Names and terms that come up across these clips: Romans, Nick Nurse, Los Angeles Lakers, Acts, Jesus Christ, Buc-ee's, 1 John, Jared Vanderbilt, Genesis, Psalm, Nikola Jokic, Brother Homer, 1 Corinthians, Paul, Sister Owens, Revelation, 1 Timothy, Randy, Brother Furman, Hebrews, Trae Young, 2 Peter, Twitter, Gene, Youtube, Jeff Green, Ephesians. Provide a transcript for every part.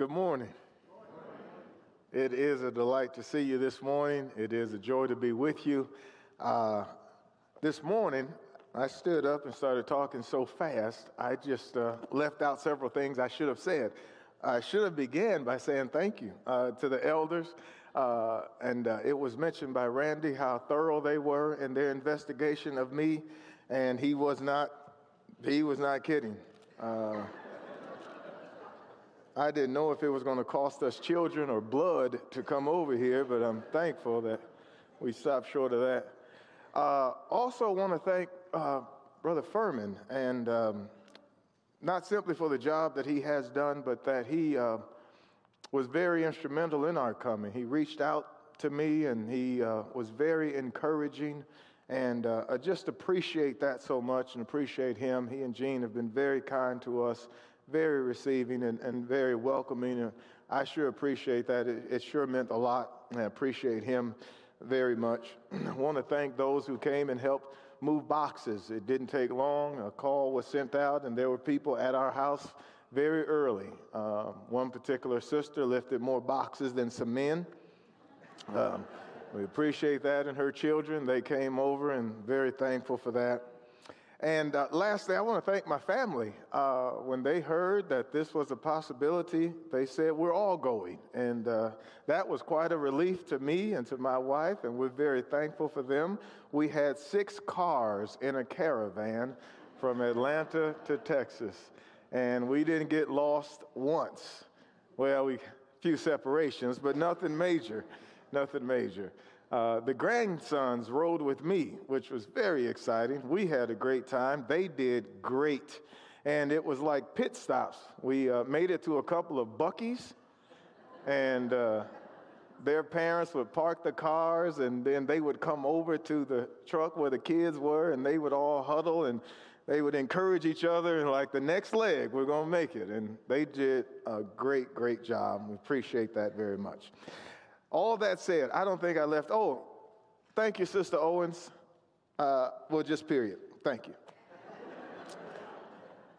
Good morning. It is a delight to see you this morning. It is a joy to be with you. This morning, I stood up and started talking so fast, I just left out several things I should have said. I should have began by saying thank you to the elders. It was mentioned by Randy how thorough they were in their investigation of me, and he was not kidding. I didn't know if it was going to cost us children or blood to come over here, but I'm thankful that we stopped short of that. Also want to thank Brother Furman, and not simply for the job that he has done, but that he was very instrumental in our coming. He reached out to me, and he was very encouraging, and I just appreciate that so much and appreciate him. He and Gene have been very kind to us. Very receiving and very welcoming, and I sure appreciate that. It sure meant a lot, and I appreciate him very much. I want to thank those who came and helped move boxes. It didn't take long. A call was sent out, and there were people at our house very early. One particular sister lifted more boxes than some men. We appreciate that, and her children, they came over, and very thankful for that. And lastly, I want to thank my family. When they heard that this was a possibility, they said, we're all going. And that was quite a relief to me and to my wife, and we're very thankful for them. We had 6 cars in a caravan from Atlanta to Texas, and we didn't get lost once. Well, a few separations, but nothing major, nothing major. The grandsons rode with me, which was very exciting. We had a great time. They did great. And it was like pit stops. We made it to a couple of Buc-ee's, and their parents would park the cars, and then they would come over to the truck where the kids were, and they would all huddle, and they would encourage each other, and like the next leg, we're going to make it. And they did a great, great job. We appreciate that very much. All that said, I don't think I left. Oh, thank you, Sister Owens. Well, just period. Thank you.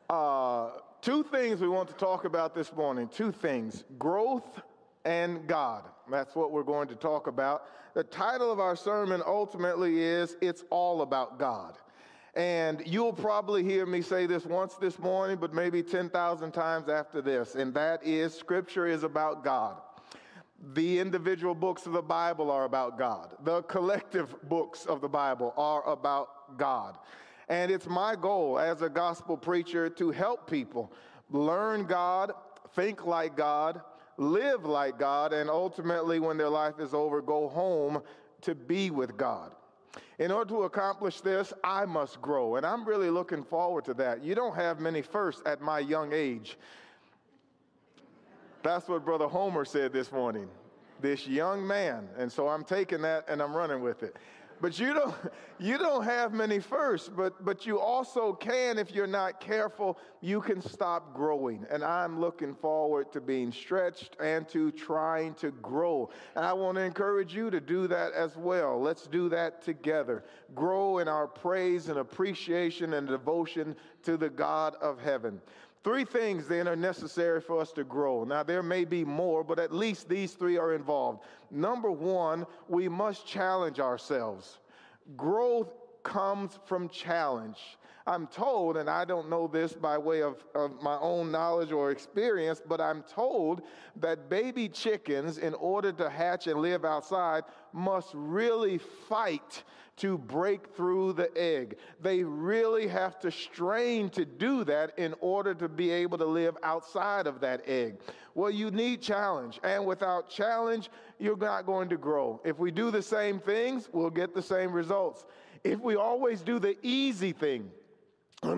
2 things we want to talk about this morning. 2 things. Growth and God. That's what we're going to talk about. The title of our sermon ultimately is, It's All About God. And you'll probably hear me say this once this morning, but maybe 10,000 times after this. And that is, Scripture is about God. The individual books of the Bible are about God. The collective books of the Bible are about God. And it's my goal as a gospel preacher to help people learn God, think like God, live like God, and ultimately when their life is over, go home to be with God. In order to accomplish this, I must grow, and I'm really looking forward to that. You don't have many firsts at my young age. That's what Brother Homer said this morning, this young man. And so I'm taking that and I'm running with it. But you don't have many firsts, but you also can, if you're not careful, you can stop growing. And I'm looking forward to being stretched and to trying to grow. And I want to encourage you to do that as well. Let's do that together. Grow in our praise and appreciation and devotion to the God of heaven. 3 things, then, are necessary for us to grow. Now, there may be more, but at least these 3 are involved. Number 1, we must challenge ourselves. Growth comes from challenge. I'm told, and I don't know this by way of my own knowledge or experience, but I'm told that baby chickens, in order to hatch and live outside, must really fight to break through the egg. They really have to strain to do that in order to be able to live outside of that egg. Well, you need challenge, and without challenge, you're not going to grow. If we do the same things, we'll get the same results. If we always do the easy thing,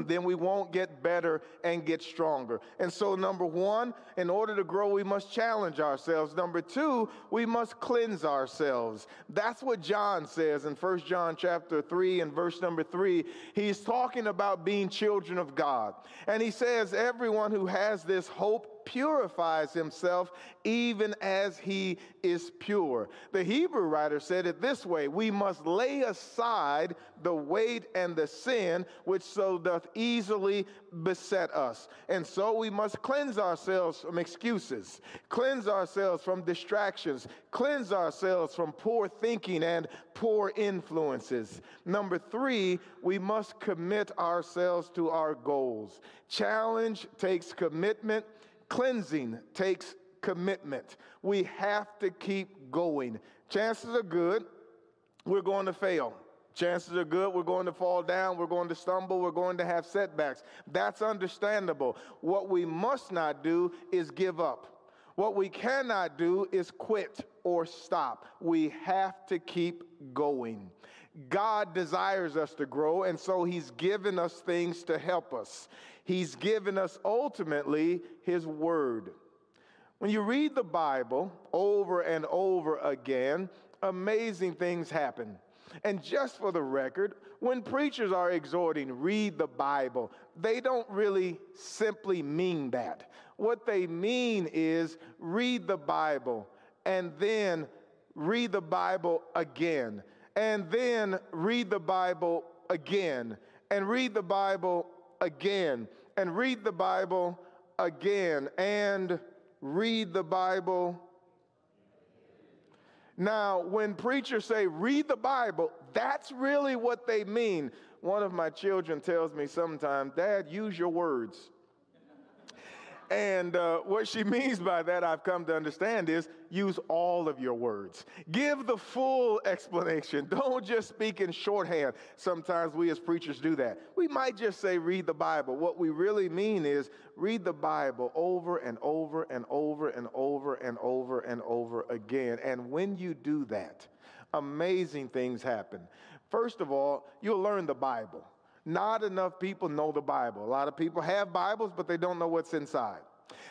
then we won't get better and get stronger. And so, number 1, in order to grow, we must challenge ourselves. Number 2, we must cleanse ourselves. That's what John says in 1 John chapter 3 and verse number 3. He's talking about being children of God. And he says, everyone who has this hope purifies himself even as he is pure. The Hebrew writer said it this way: we must lay aside the weight and the sin which so doth easily beset us. And so we must cleanse ourselves from excuses, cleanse ourselves from distractions, cleanse ourselves from poor thinking and poor influences. Number three, we must commit ourselves to our goals. Challenge takes commitment. Cleansing takes commitment. We have to keep going. Chances are good we're going to fail. Chances are good we're going to fall down, we're going to stumble, we're going to have setbacks. That's understandable. What we must not do is give up. What we cannot do is quit or stop. We have to keep going. God desires us to grow, and so he's given us things to help us. He's given us, ultimately, his word. When you read the Bible over and over again, amazing things happen. And just for the record, when preachers are exhorting, read the Bible, they don't really simply mean that. What they mean is read the Bible, and then read the Bible again, and then read the Bible again, and read the Bible again, and read the Bible again, and read the Bible. Now, when preachers say, read the Bible, that's really what they mean. One of my children tells me sometimes, Dad, use your words. And what she means by that, I've come to understand, is use all of your words. Give the full explanation. Don't just speak in shorthand. Sometimes we as preachers do that. We might just say, read the Bible. What we really mean is read the Bible over and over and over and over and over and over again. And when you do that, amazing things happen. First of all, you'll learn the Bible. Not enough people know the Bible. A lot of people have Bibles, but they don't know what's inside.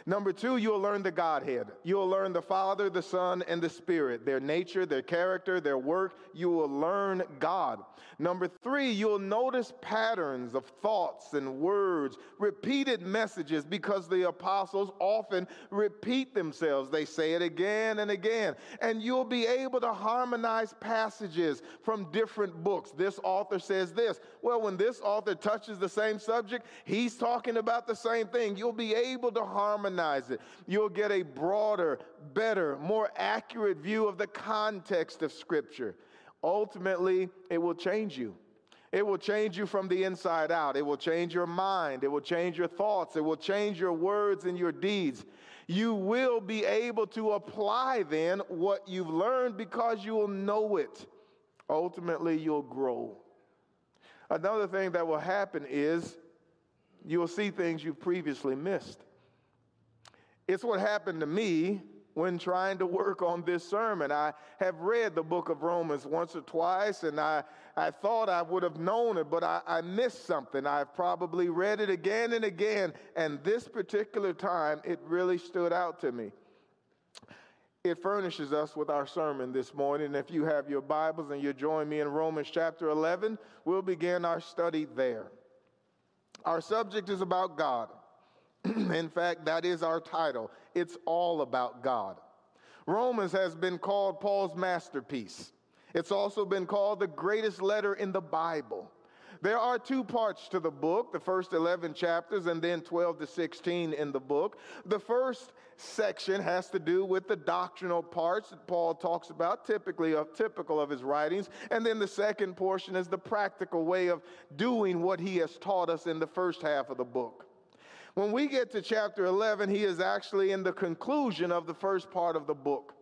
Number two, you'll learn the Godhead. You'll learn the Father, the Son, and the Spirit, their nature, their character, their work. You will learn God. Number three, you'll notice patterns of thoughts and words, repeated messages, because the apostles often repeat themselves. They say it again and again. And you'll be able to harmonize passages from different books. This author says this. Well, when this author touches the same subject, he's talking about the same thing. You'll be able to harmonize it. You'll get a broader, better, more accurate view of the context of Scripture. Ultimately, it will change you. It will change you from the inside out. It will change your mind. It will change your thoughts. It will change your words and your deeds. You will be able to apply then what you've learned because you will know it. Ultimately, you'll grow. Another thing that will happen is you'll see things you've previously missed. It's what happened to me when trying to work on this sermon. I have read the book of Romans once or twice, and I thought I would have known it, but I missed something. I've probably read it again and again, and this particular time, it really stood out to me. It furnishes us with our sermon this morning. If you have your Bibles and you join me in Romans chapter 11, we'll begin our study there. Our subject is about God. In fact, that is our title. It's all about God. Romans has been called Paul's masterpiece. It's also been called the greatest letter in the Bible. There are two parts to the book, the first 11 chapters and then 12 to 16 in the book. The first section has to do with the doctrinal parts that Paul talks about, typical of his writings. And then the second portion is the practical way of doing what he has taught us in the first half of the book. When we get to chapter 11, he is actually in the conclusion of the first part of the book.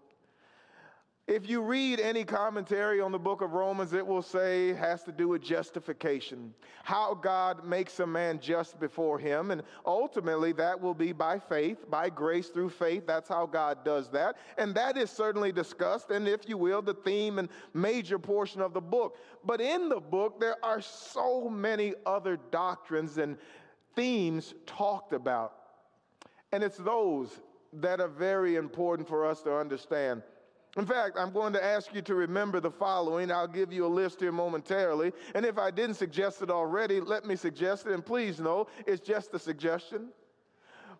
If you read any commentary on the book of Romans, it will say it has to do with justification, how God makes a man just before him, and ultimately that will be by faith, by grace through faith. That's how God does that, and that is certainly discussed, and if you will, the theme and major portion of the book. But in the book, there are so many other doctrines and themes talked about, and it's those that are very important for us to understand. In fact, I'm going to ask you to remember the following. I'll give you a list here momentarily, and if I didn't suggest it already, let me suggest it, and please know it's just a suggestion.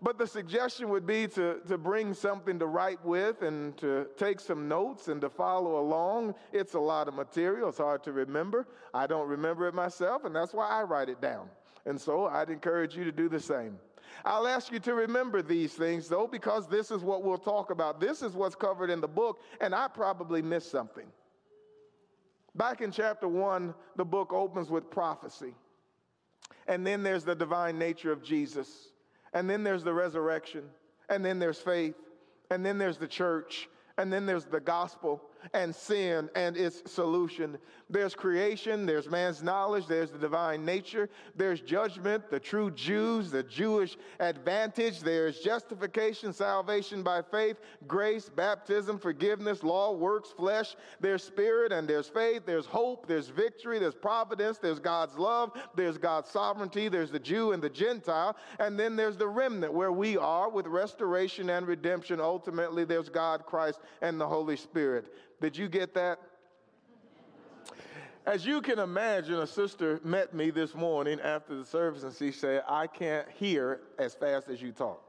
But the suggestion would be to bring something to write with and to take some notes and to follow along. It's a lot of material. It's hard to remember. I don't remember it myself, and that's why I write it down. And so I'd encourage you to do the same. I'll ask you to remember these things, though, because this is what we'll talk about. This is what's covered in the book, and I probably missed something. Back in chapter 1, the book opens with prophecy. And then there's the divine nature of Jesus. And then there's the resurrection. And then there's faith. And then there's the church. And then there's the gospel and sin and its solution. There's creation, there's man's knowledge, there's the divine nature, there's judgment, the true Jews, the Jewish advantage, there's justification, salvation by faith, grace, baptism, forgiveness, law, works, flesh, there's spirit and there's faith, there's hope, there's victory, there's providence, there's God's love, there's God's sovereignty, there's the Jew and the Gentile, and then there's the remnant where we are with restoration and redemption. Ultimately, there's God, Christ, and the Holy Spirit. Did you get that? As you can imagine, a sister met me this morning after the service, and she said, "I can't hear as fast as you talk."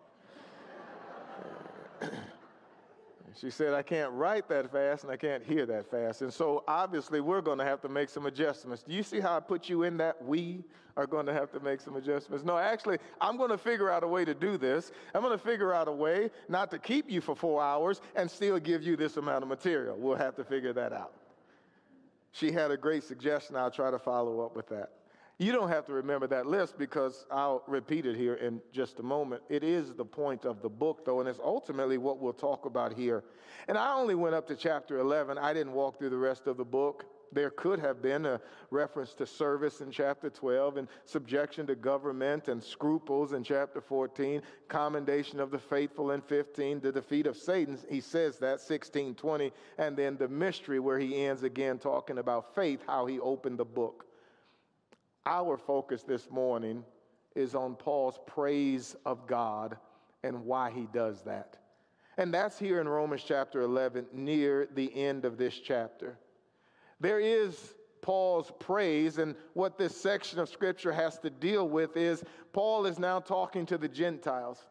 She said, "I can't write that fast, and I can't hear that fast." And so, obviously, we're going to have to make some adjustments. Do you see how I put you in that? We are going to have to make some adjustments. No, actually, I'm going to figure out a way to do this. I'm going to figure out a way not to keep you for 4 hours and still give you this amount of material. We'll have to figure that out. She had a great suggestion. I'll try to follow up with that. You don't have to remember that list because I'll repeat it here in just a moment. It is the point of the book, though, and it's ultimately what we'll talk about here. And I only went up to chapter 11. I didn't walk through the rest of the book. There could have been a reference to service in chapter 12 and subjection to government and scruples in chapter 14, commendation of the faithful in 15, the defeat of Satan, he says that, 16:20, and then the mystery where he ends again talking about faith, how he opened the book. Our focus this morning is on Paul's praise of God and why he does that. And that's here in Romans chapter 11, near the end of this chapter. There is Paul's praise, and what this section of Scripture has to deal with is Paul is now talking to the Gentiles.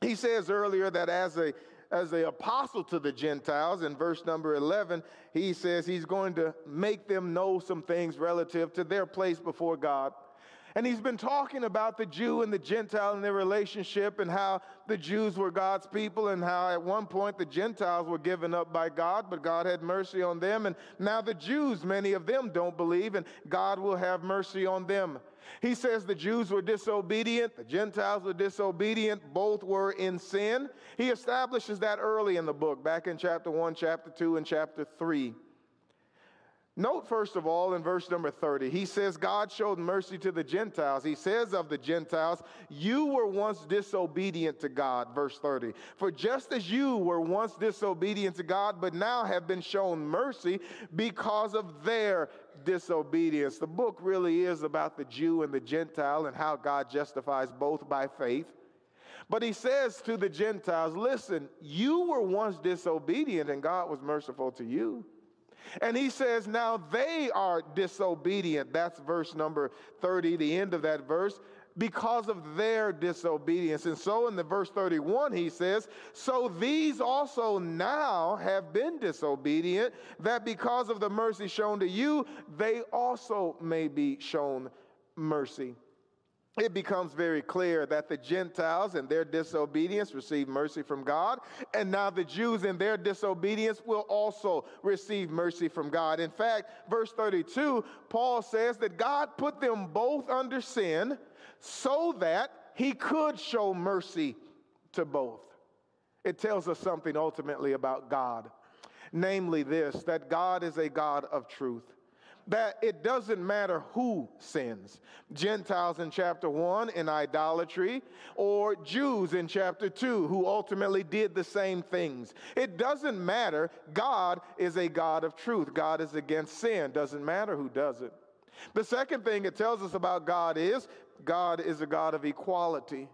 He says earlier that as an apostle to the Gentiles, in verse number 11, he says he's going to make them know some things relative to their place before God. And he's been talking about the Jew and the Gentile and their relationship and how the Jews were God's people and how at one point the Gentiles were given up by God, but God had mercy on them. And now the Jews, many of them don't believe, and God will have mercy on them. He says the Jews were disobedient, the Gentiles were disobedient, both were in sin. He establishes that early in the book, back in chapter 1, chapter 2, and chapter 3. Note, first of all, in verse number 30, he says God showed mercy to the Gentiles. He says of the Gentiles, you were once disobedient to God, verse 30. For just as you were once disobedient to God, but now have been shown mercy because of their disobedience. The book really is about the Jew and the Gentile and how God justifies both by faith. But he says to the Gentiles, listen, you were once disobedient and God was merciful to you. And he says now they are disobedient. That's verse number 30, the end of that verse, because of their disobedience. And so in the verse 31, he says, so these also now have been disobedient, that because of the mercy shown to you, they also may be shown mercy. It becomes very clear that the Gentiles and their disobedience receive mercy from God, and now the Jews in their disobedience will also receive mercy from God. In fact, verse 32, Paul says that God put them both under sin so that he could show mercy to both. It tells us something ultimately about God, namely this, that God is a God of truth. That it doesn't matter who sins. Gentiles in chapter 1 in idolatry, or Jews in chapter 2 who ultimately did the same things. It doesn't matter. God is a God of truth. God is against sin. Doesn't matter who does it. The second thing it tells us about God is a God of equality.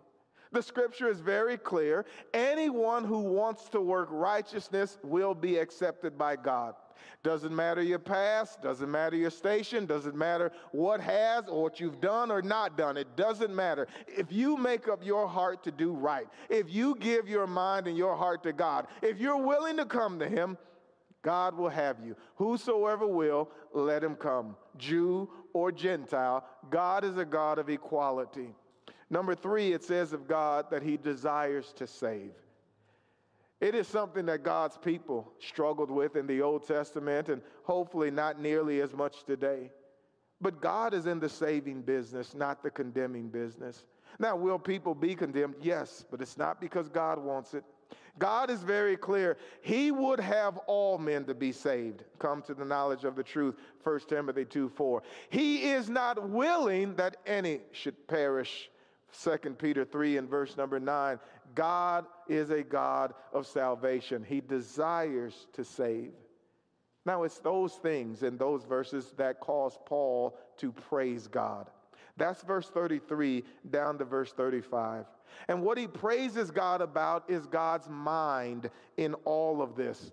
The Scripture is very clear. Anyone who wants to work righteousness will be accepted by God. Doesn't matter your past, doesn't matter your station, doesn't matter what has or what you've done or not done. It doesn't matter. If you make up your heart to do right, if you give your mind and your heart to God, if you're willing to come to him, God will have you. Whosoever will, let him come. Jew or Gentile, God is a God of equality. Number three, it says of God that he desires to save. It is something that God's people struggled with in the Old Testament, and hopefully not nearly as much today. But God is in the saving business, not the condemning business. Now, will people be condemned? Yes, but it's not because God wants it. God is very clear. He would have all men to be saved, come to the knowledge of the truth, 1 Timothy 2:4. He is not willing that any should perish, 2 Peter 3 and verse number 9. God is a God of salvation. He desires to save. Now, it's those things in those verses that cause Paul to praise God. That's verse 33 down to verse 35. And what he praises God about is God's mind in all of this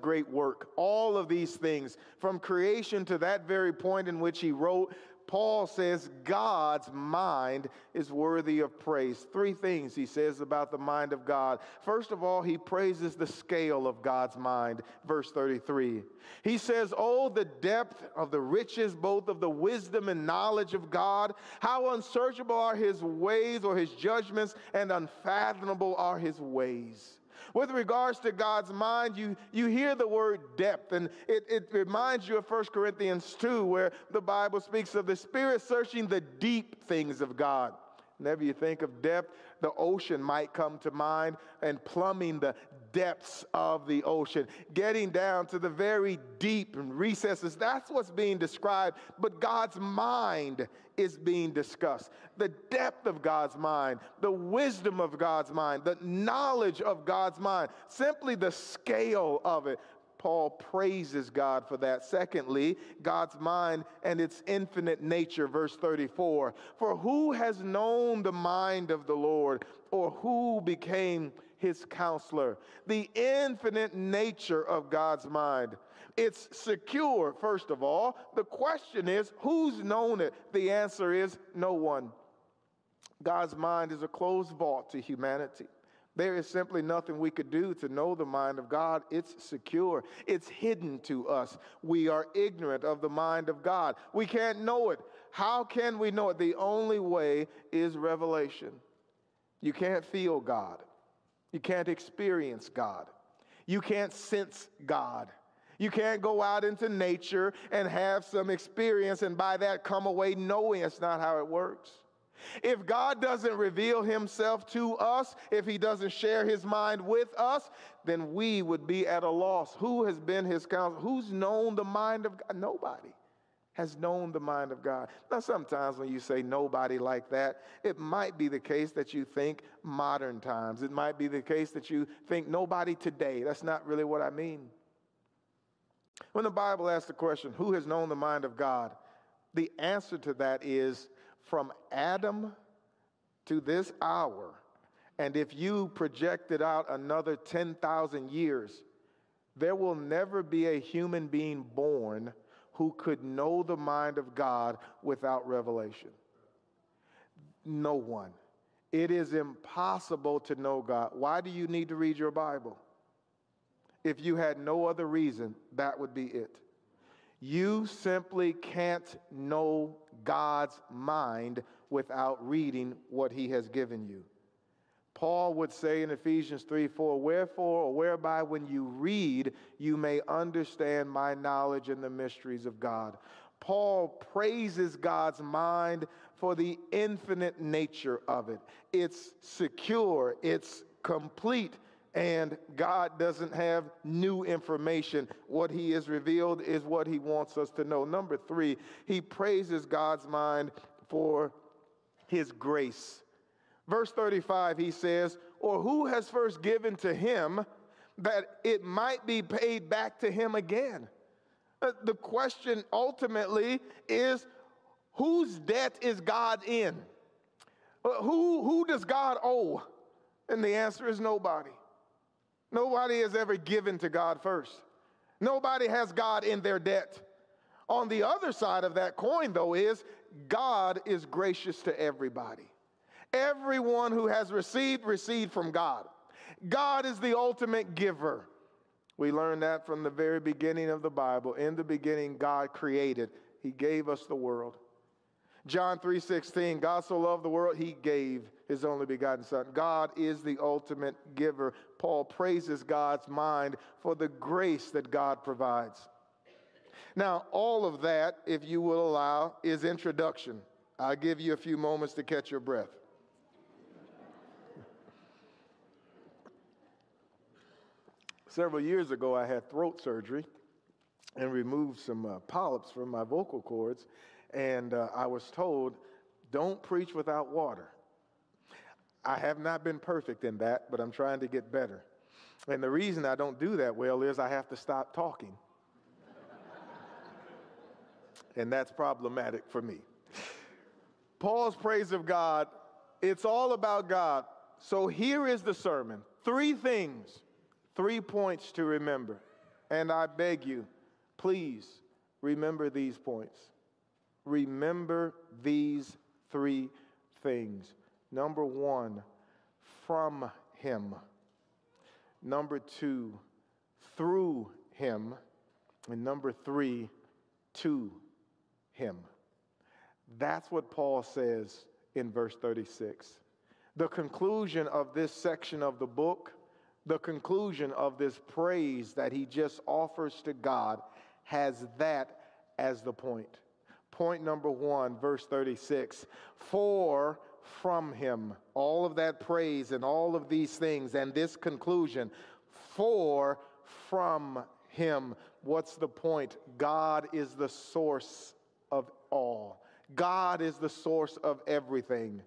great work, all of these things. From creation to that very point in which he wrote, Paul says God's mind is worthy of praise. Three things he says about the mind of God. First of all, he praises the scale of God's mind, verse 33. He says, oh, the depth of the riches, both of the wisdom and knowledge of God. How unsearchable are his ways or his judgments, and unfathomable are his ways. With regards to God's mind, you hear the word depth, and it reminds you of 1 Corinthians 2, where the Bible speaks of the Spirit searching the deep things of God. Whenever you think of depth, the ocean might come to mind, and plumbing the depths of the ocean, getting down to the very deep recesses. That's what's being described, but God's mind is being discussed. The depth of God's mind, the wisdom of God's mind, the knowledge of God's mind, simply the scale of it. Paul praises God for that. Secondly, God's mind and its infinite nature, verse 34. For who has known the mind of the Lord, or who became his counselor? The infinite nature of God's mind. It's secure, first of all. The question is, who's known it? The answer is no one. God's mind is a closed vault to humanity. There is simply nothing we could do to know the mind of God. It's secure. It's hidden to us. We are ignorant of the mind of God. We can't know it. How can we know it? The only way is revelation. You can't feel God. You can't experience God. You can't sense God. You can't go out into nature and have some experience and by that come away knowing. It's not how it works. If God doesn't reveal himself to us, if he doesn't share his mind with us, then we would be at a loss. Who has been his counselor? Who's known the mind of God? Nobody has known the mind of God. Now, sometimes when you say nobody like that, it might be the case that you think modern times. It might be the case that you think nobody today. That's not really what I mean. When the Bible asks the question, who has known the mind of God? The answer to that is, from Adam to this hour, and if you project it out another 10,000 years, there will never be a human being born who could know the mind of God without revelation. No one. It is impossible to know God. Why do you need to read your Bible? If you had no other reason, that would be it. You simply can't know God's mind without reading what he has given you. Paul would say in Ephesians 3:4, wherefore or whereby when you read, you may understand my knowledge and the mysteries of God. Paul praises God's mind for the infinite nature of it. It's secure, it's complete. And God doesn't have new information. What he has revealed is what he wants us to know. Number three, he praises God's mind for his grace. Verse 35, he says, or who has first given to him that it might be paid back to him again? The question ultimately is, whose debt is God in? Who does God owe? And the answer is nobody. Nobody has ever given to God first. Nobody has God in their debt. On the other side of that coin, though, is God is gracious to everybody. Everyone who has received, received from God. God is the ultimate giver. We learned that from the very beginning of the Bible. In the beginning, God created. He gave us the world. John 3:16, God so loved the world, he gave his only begotten son. God is the ultimate giver. Paul praises God's mind for the grace that God provides. Now, all of that, if you will allow, is introduction. I'll give you a few moments to catch your breath. Several years ago, I had throat surgery and removed some polyps from my vocal cords, and I was told, don't preach without water. I have not been perfect in that, but I'm trying to get better. And the reason I don't do that well is I have to stop talking. And that's problematic for me. Paul's praise of God, it's all about God. So here is the sermon. 3 things, 3 points to remember. And I beg you, please remember these points. Remember these 3 things. Number 1, from him. Number 2, through him. And number 3, to him. That's what Paul says in verse 36. The conclusion of this section of the book, the conclusion of this praise that he just offers to God, has that as the point. Point number 1, verse 36, for from him, all of that praise and all of these things and this conclusion, for from him. What's the point? God is the source of all. God is the source of everything.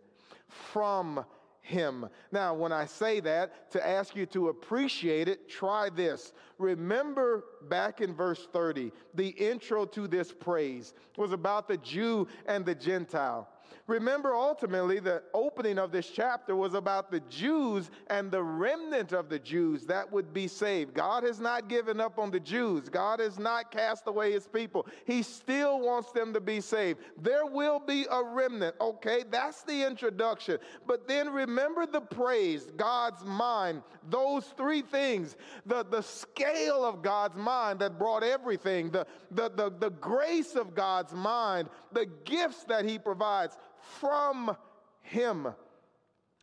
From him. Now, when I say that, to ask you to appreciate it, try this. Remember back in verse 30, the intro to this praise was about the Jew and the Gentile. Remember, ultimately, the opening of this chapter was about the Jews and the remnant of the Jews that would be saved. God has not given up on the Jews. God has not cast away his people. He still wants them to be saved. There will be a remnant, okay? That's the introduction. But then remember the praise, God's mind, those 3 things, the scale of God's mind that brought everything, the grace of God's mind, the gifts that he provides. From him.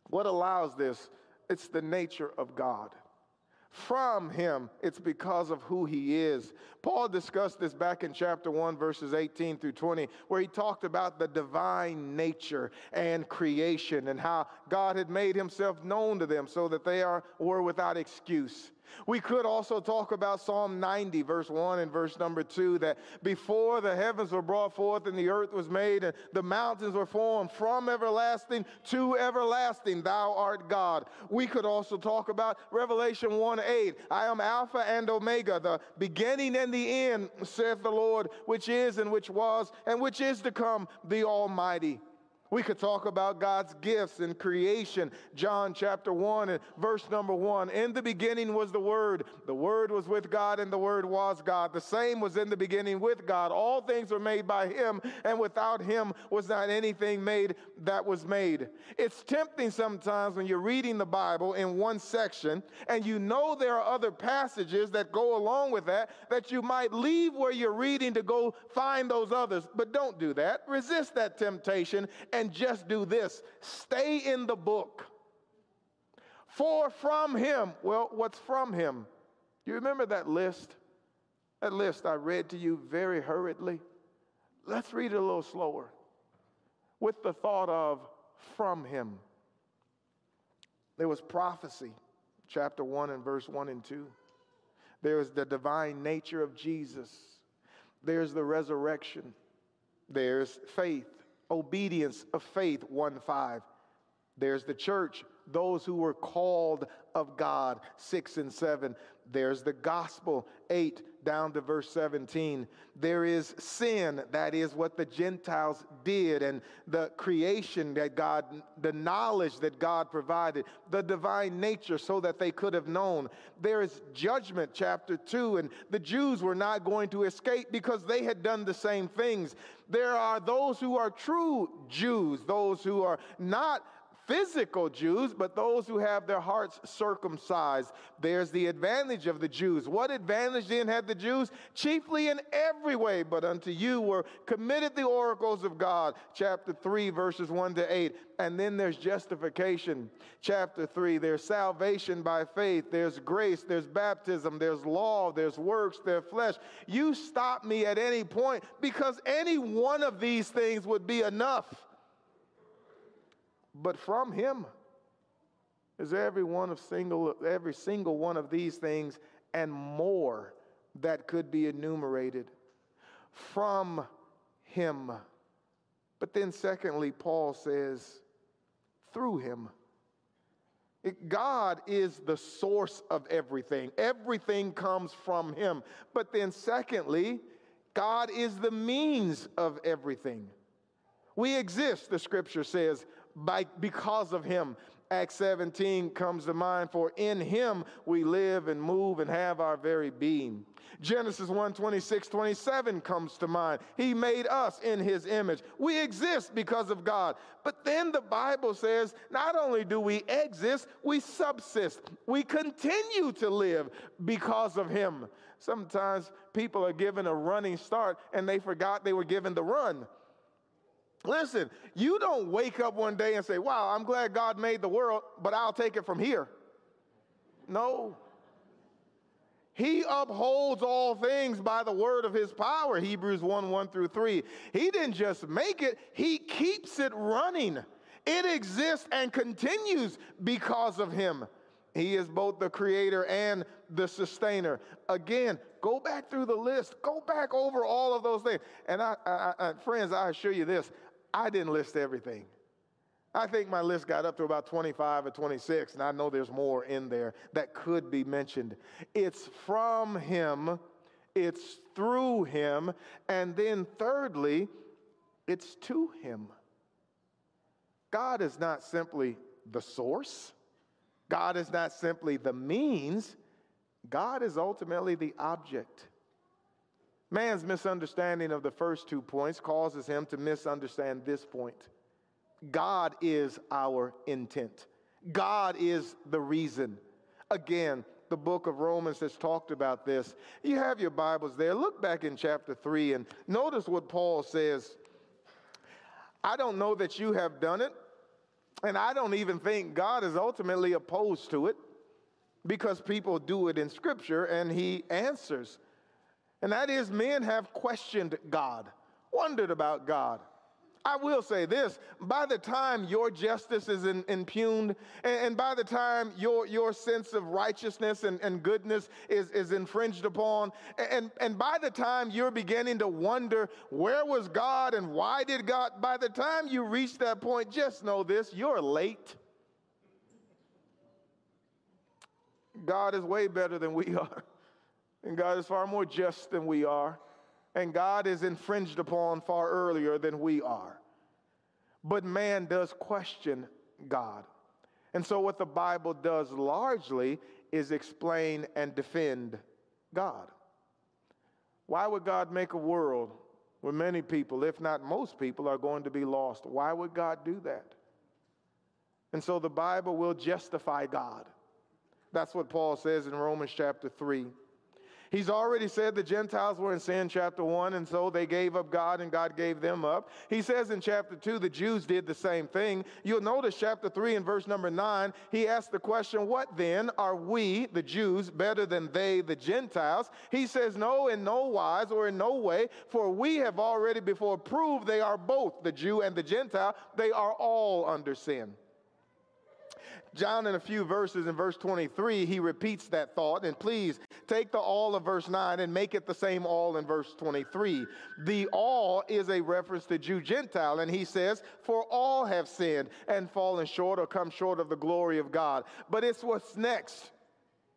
What allows this? It's the nature of God. From him, it's because of who he is. Paul discussed this back in chapter 1, verses 18 through 20, where he talked about the divine nature and creation and how God had made himself known to them so that they were without excuse. We could also talk about Psalm 90, verse 1 and verse number 2, that before the heavens were brought forth and the earth was made and the mountains were formed, from everlasting to everlasting, thou art God. We could also talk about Revelation 1:8, I am Alpha and Omega, the beginning and the end, saith the Lord, which is and which was and which is to come, the Almighty. We could talk about God's gifts and creation. John chapter 1 and verse number 1. In the beginning was the Word. The Word was with God and the Word was God. The same was in the beginning with God. All things were made by him, and without him was not anything made that was made. It's tempting sometimes when you're reading the Bible in one section and you know there are other passages that go along with that you might leave where you're reading to go find those others. But don't do that. Resist that temptation. And just do this. Stay in the book. For from him. Well, what's from him? You remember that list? That list I read to you very hurriedly. Let's read it a little slower. With the thought of from him. There was prophecy. Chapter 1 and verse 1 and 2. There is the divine nature of Jesus. There's the resurrection. There's faith. Obedience of faith, 1:5. There's the church, those who were called of God, 6 and 7. There's the gospel, 8 down to verse 17, there is sin. That is what the Gentiles did, and the creation that God, the knowledge that God provided, the divine nature so that they could have known. There is judgment, chapter 2, and the Jews were not going to escape because they had done the same things. There are those who are true Jews, those who are not physical Jews, but those who have their hearts circumcised. There's the advantage of the Jews. What advantage then had the Jews? Chiefly in every way, but unto you were committed the oracles of God, chapter 3, verses 1 to 8. And then there's justification, chapter 3. There's salvation by faith. There's grace. There's baptism. There's law. There's works. There's flesh. You stop me at any point, because any one of these things would be enough. But from him is every single one of these things and more that could be enumerated. From him. But then secondly, Paul says, through him. God is the source of everything. Everything comes from him. But then secondly, God is the means of everything. We exist, the scripture says, because of him. Acts 17 comes to mind, for in him we live and move and have our very being. Genesis 1, 26, 27 comes to mind. He made us in his image. We exist because of God. But then the Bible says, not only do we exist, we subsist. We continue to live because of him. Sometimes people are given a running start and they forgot they were given the run. Listen, you don't wake up one day and say, wow, I'm glad God made the world, but I'll take it from here. No. He upholds all things by the word of his power, Hebrews 1, 1 through 3. He didn't just make it, he keeps it running. It exists and continues because of him. He is both the creator and the sustainer. Again, go back through the list. Go back over all of those things. And friends, I assure you this, I didn't list everything. I think my list got up to about 25 or 26, and I know there's more in there that could be mentioned. It's from him, it's through him, and then thirdly, it's to him. God is not simply the source. God is not simply the means. God is ultimately the object. Man's misunderstanding of the first two points causes him to misunderstand this point. God is our intent. God is the reason. Again, the book of Romans has talked about this. You have your Bibles there. Look back in chapter 3 and notice what Paul says. I don't know that you have done it, and I don't even think God is ultimately opposed to it, because people do it in Scripture, and he answers. And that is, men have questioned God, wondered about God. I will say this, by the time your justice is impugned, and by the time your sense of righteousness and goodness is infringed upon, and by the time you're beginning to wonder, where was God and why did God, by the time you reach that point, just know this, you're late. God is way better than we are, and God is far more just than we are, and God is infringed upon far earlier than we are. But man does question God. And so what the Bible does largely is explain and defend God. Why would God make a world where many people, if not most people, are going to be lost? Why would God do that? And so the Bible will justify God. That's what Paul says in Romans chapter 3. He's already said the Gentiles were in sin, chapter 1, and so they gave up God and God gave them up. He says in chapter 2 the Jews did the same thing. You'll notice chapter 3 and verse number 9, he asks the question, what then? Are we, the Jews, better than they, the Gentiles? He says, no, in no wise or in no way, for we have already before proved they are both, the Jew and the Gentile, they are all under sin. John, in a few verses, in verse 23, he repeats that thought. And please, take the all of verse 9 and make it the same all in verse 23. The all is a reference to Jew-Gentile. And he says, for all have sinned and fallen short or come short of the glory of God. But it's what's next.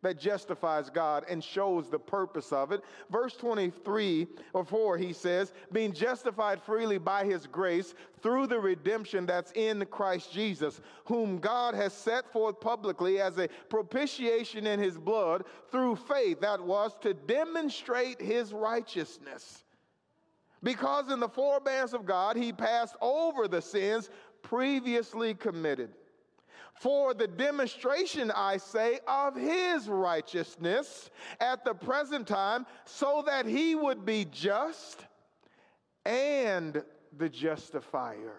that justifies God and shows the purpose of it. Verse 23 or 4, he says, being justified freely by his grace through the redemption that's in Christ Jesus, whom God has set forth publicly as a propitiation in his blood through faith, that was to demonstrate his righteousness. Because in the forbearance of God, he passed over the sins previously committed. For the demonstration, I say, of his righteousness at the present time, so that he would be just and the justifier.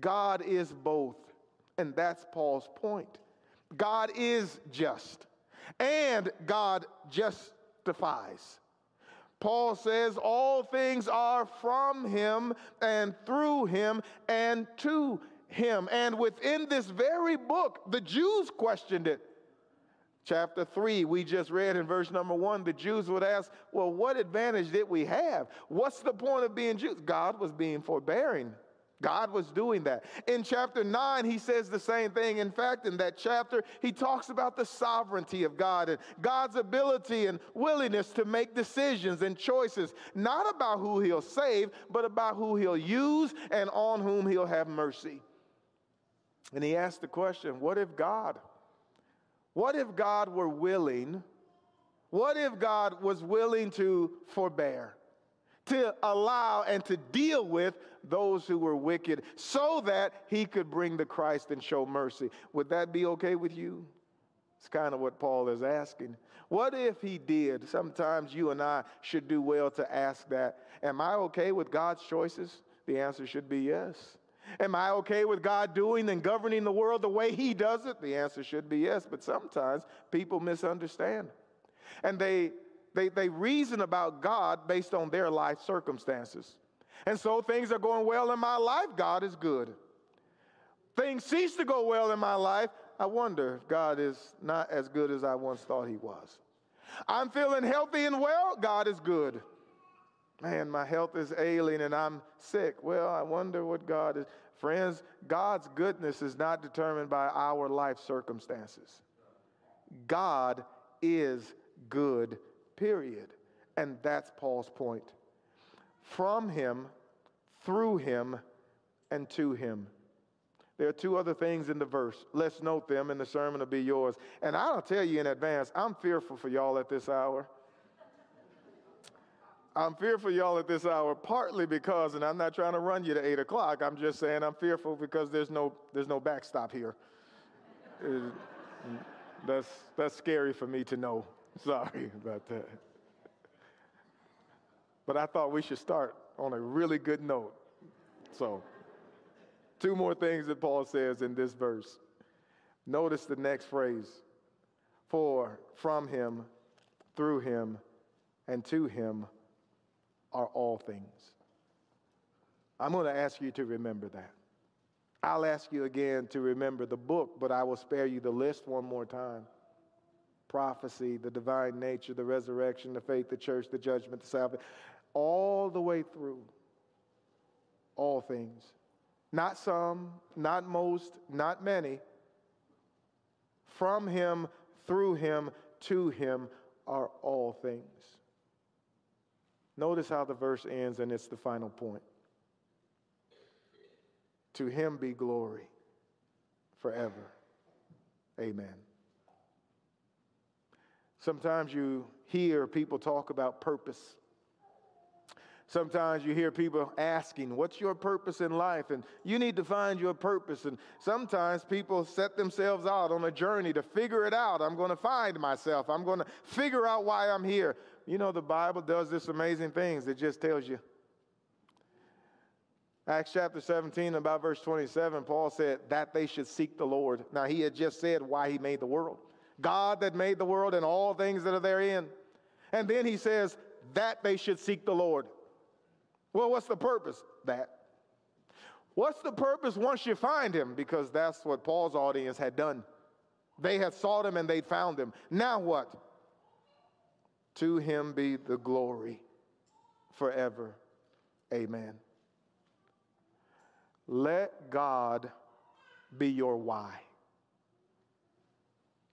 God is both, and that's Paul's point. God is just, and God justifies. Paul says all things are from him and through him and to him. And within this very book, the Jews questioned it. Chapter 3, we just read in verse number 1, the Jews would ask, well, what advantage did we have? What's the point of being Jews? God was being forbearing. God was doing that. In chapter 9, he says the same thing. In fact, in that chapter, he talks about the sovereignty of God and God's ability and willingness to make decisions and choices, not about who he'll save, but about who he'll use and on whom he'll have mercy. And he asked the question, what if God were willing, what if God was willing to forbear, to allow and to deal with those who were wicked so that he could bring the Christ and show mercy? Would that be okay with you? It's kind of what Paul is asking. What if he did? Sometimes you and I should do well to ask that. Am I okay with God's choices? The answer should be yes. Am I okay with God doing and governing the world the way he does it? The answer should be yes. But sometimes people misunderstand. And they reason about God based on their life circumstances. And so things are going well in my life, God is good. Things cease to go well in my life, I wonder if God is not as good as I once thought he was. I'm feeling healthy and well, God is good. Man, my health is ailing and I'm sick. Well, I wonder what God is. Friends, God's goodness is not determined by our life circumstances. God is good, period. And that's Paul's point. From him, through him, and to him. There are two other things in the verse. Let's note them, and the sermon will be yours. And I'll tell you in advance, I'm fearful for y'all at this hour. I'm fearful y'all at this hour, partly because, and I'm not trying to run you to 8 o'clock, I'm just saying I'm fearful because there's no backstop here. That's scary for me to know. Sorry about that. But I thought we should start on a really good note. So, two more things that Paul says in this verse. Notice the next phrase. For from him, through him, and to him are all things. I'm going to ask you to remember that. I'll ask you again to remember the book, but I will spare you the list one more time. Prophecy, the divine nature, the resurrection, the faith, the church, the judgment, the salvation, all the way through. All things. Not some, not most, not many. From him, through him, to him are all things. Notice how the verse ends, and it's the final point. To him be glory forever. Amen. Sometimes you hear people talk about purpose. Sometimes you hear people asking, what's your purpose in life? And you need to find your purpose. And sometimes people set themselves out on a journey to figure it out. I'm going to find myself. I'm going to figure out why I'm here. You know, the Bible does this amazing thing. It just tells you. Acts chapter 17, about verse 27, Paul said that they should seek the Lord. Now, he had just said why he made the world. God that made the world and all things that are therein. And then he says that they should seek the Lord. Well, what's the purpose? That. What's the purpose once you find him? Because that's what Paul's audience had done. They had sought him and they'd found him. Now what? To him be the glory forever. Amen. Let God be your why.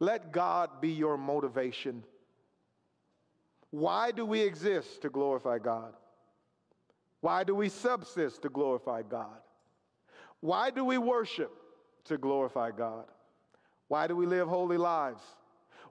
Let God be your motivation. Why do we exist? To glorify God. Why do we subsist? To glorify God. Why do we worship? To glorify God. Why do we live holy lives?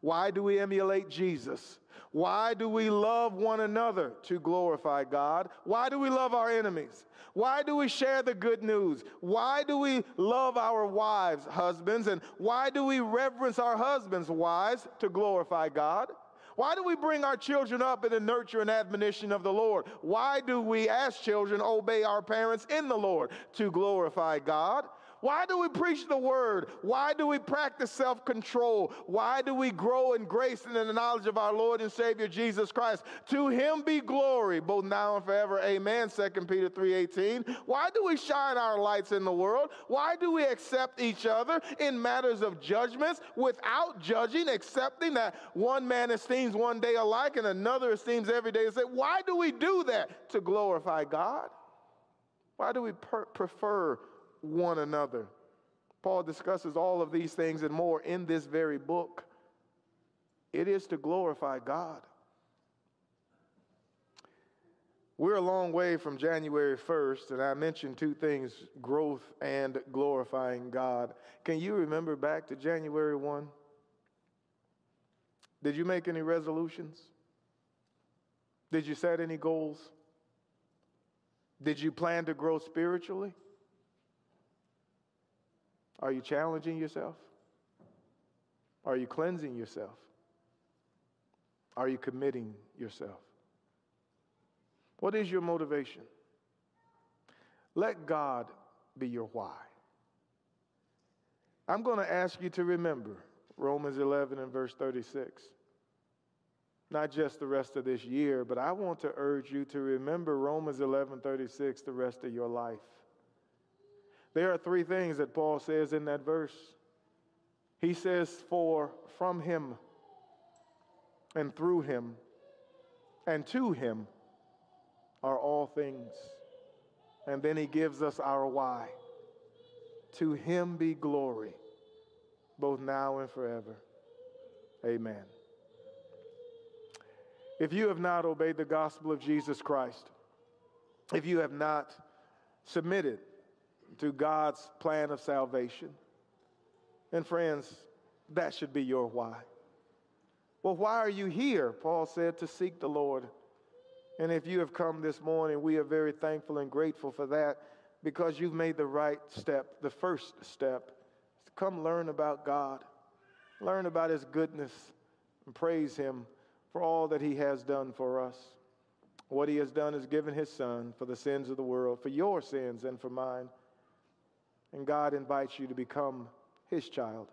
Why do we emulate Jesus? Why do we love one another? To glorify God. Why do we love our enemies? Why do we share the good news? Why do we love our wives, husbands? And why do we reverence our husbands, wives? To glorify God. Why do we bring our children up in the nurture and admonition of the Lord? Why do we, as children, obey our parents in the Lord? To glorify God. Why do we preach the word? Why do we practice self-control? Why do we grow in grace and in the knowledge of our Lord and Savior Jesus Christ? To him be glory, both now and forever. Amen. 2 Peter 3:18. Why do we shine our lights in the world? Why do we accept each other in matters of judgments without judging, accepting that one man esteems one day alike and another esteems every day? Why do we do that? To glorify God. Why do we prefer one another? Paul discusses all of these things and more in this very book. It is to glorify God. We're a long way from January 1st, and I mentioned two things, growth and glorifying God. Can you remember back to January 1? Did you make any resolutions? Did you set any goals? Did you plan to grow spiritually? Are you challenging yourself? Are you cleansing yourself? Are you committing yourself? What is your motivation? Let God be your why. I'm going to ask you to remember Romans 11 and verse 36. Not just the rest of this year, but I want to urge you to remember Romans 11:36 the rest of your life. There are three things that Paul says in that verse. He says, for from him and through him and to him are all things. And then he gives us our why. To him be glory, both now and forever. Amen. If you have not obeyed the gospel of Jesus Christ, if you have not submitted to God's plan of salvation. And friends, that should be your why. Well, why are you here? Paul said to seek the Lord. And if you have come this morning, we are very thankful and grateful for that because you've made the right step, the first step. To come learn about God, learn about his goodness, and praise him for all that he has done for us. What he has done is given his son for the sins of the world, for your sins and for mine. And God invites you to become his child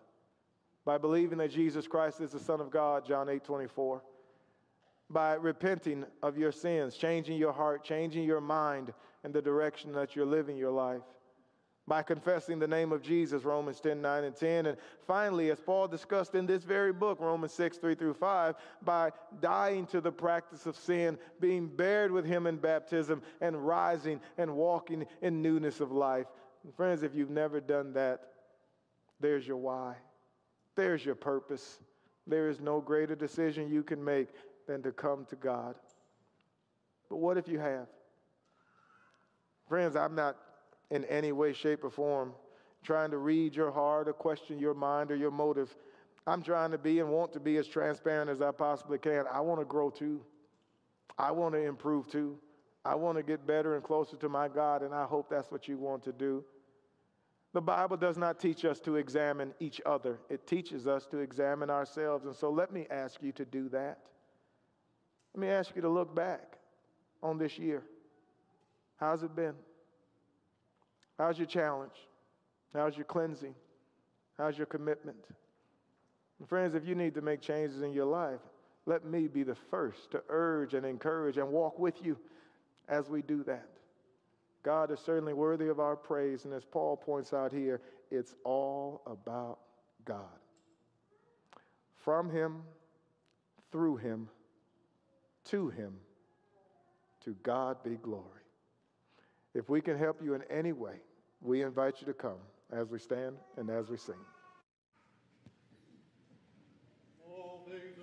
by believing that Jesus Christ is the Son of God, John 8:24. By repenting of your sins, changing your heart, changing your mind and the direction that you're living your life. By confessing the name of Jesus, Romans 10:9 and 10. And finally, as Paul discussed in this very book, Romans 6:3-5, by dying to the practice of sin, being buried with him in baptism, and rising and walking in newness of life. And friends, if you've never done that, there's your why. There's your purpose. There is no greater decision you can make than to come to God. But what if you have? Friends, I'm not in any way, shape, or form trying to read your heart or question your mind or your motive. I'm trying to be and want to be as transparent as I possibly can. I want to grow too. I want to improve too. I want to get better and closer to my God, and I hope that's what you want to do. The Bible does not teach us to examine each other. It teaches us to examine ourselves, and so let me ask you to do that. Let me ask you to look back on this year. How's it been? How's your challenge? How's your cleansing? How's your commitment? And friends, if you need to make changes in your life, let me be the first to urge and encourage and walk with you as we do that. God is certainly worthy of our praise, and as Paul points out here, it's all about God. From him, through him, to him, to God be glory. If we can help you in any way, we invite you to come as we stand and as we sing. Hallelujah.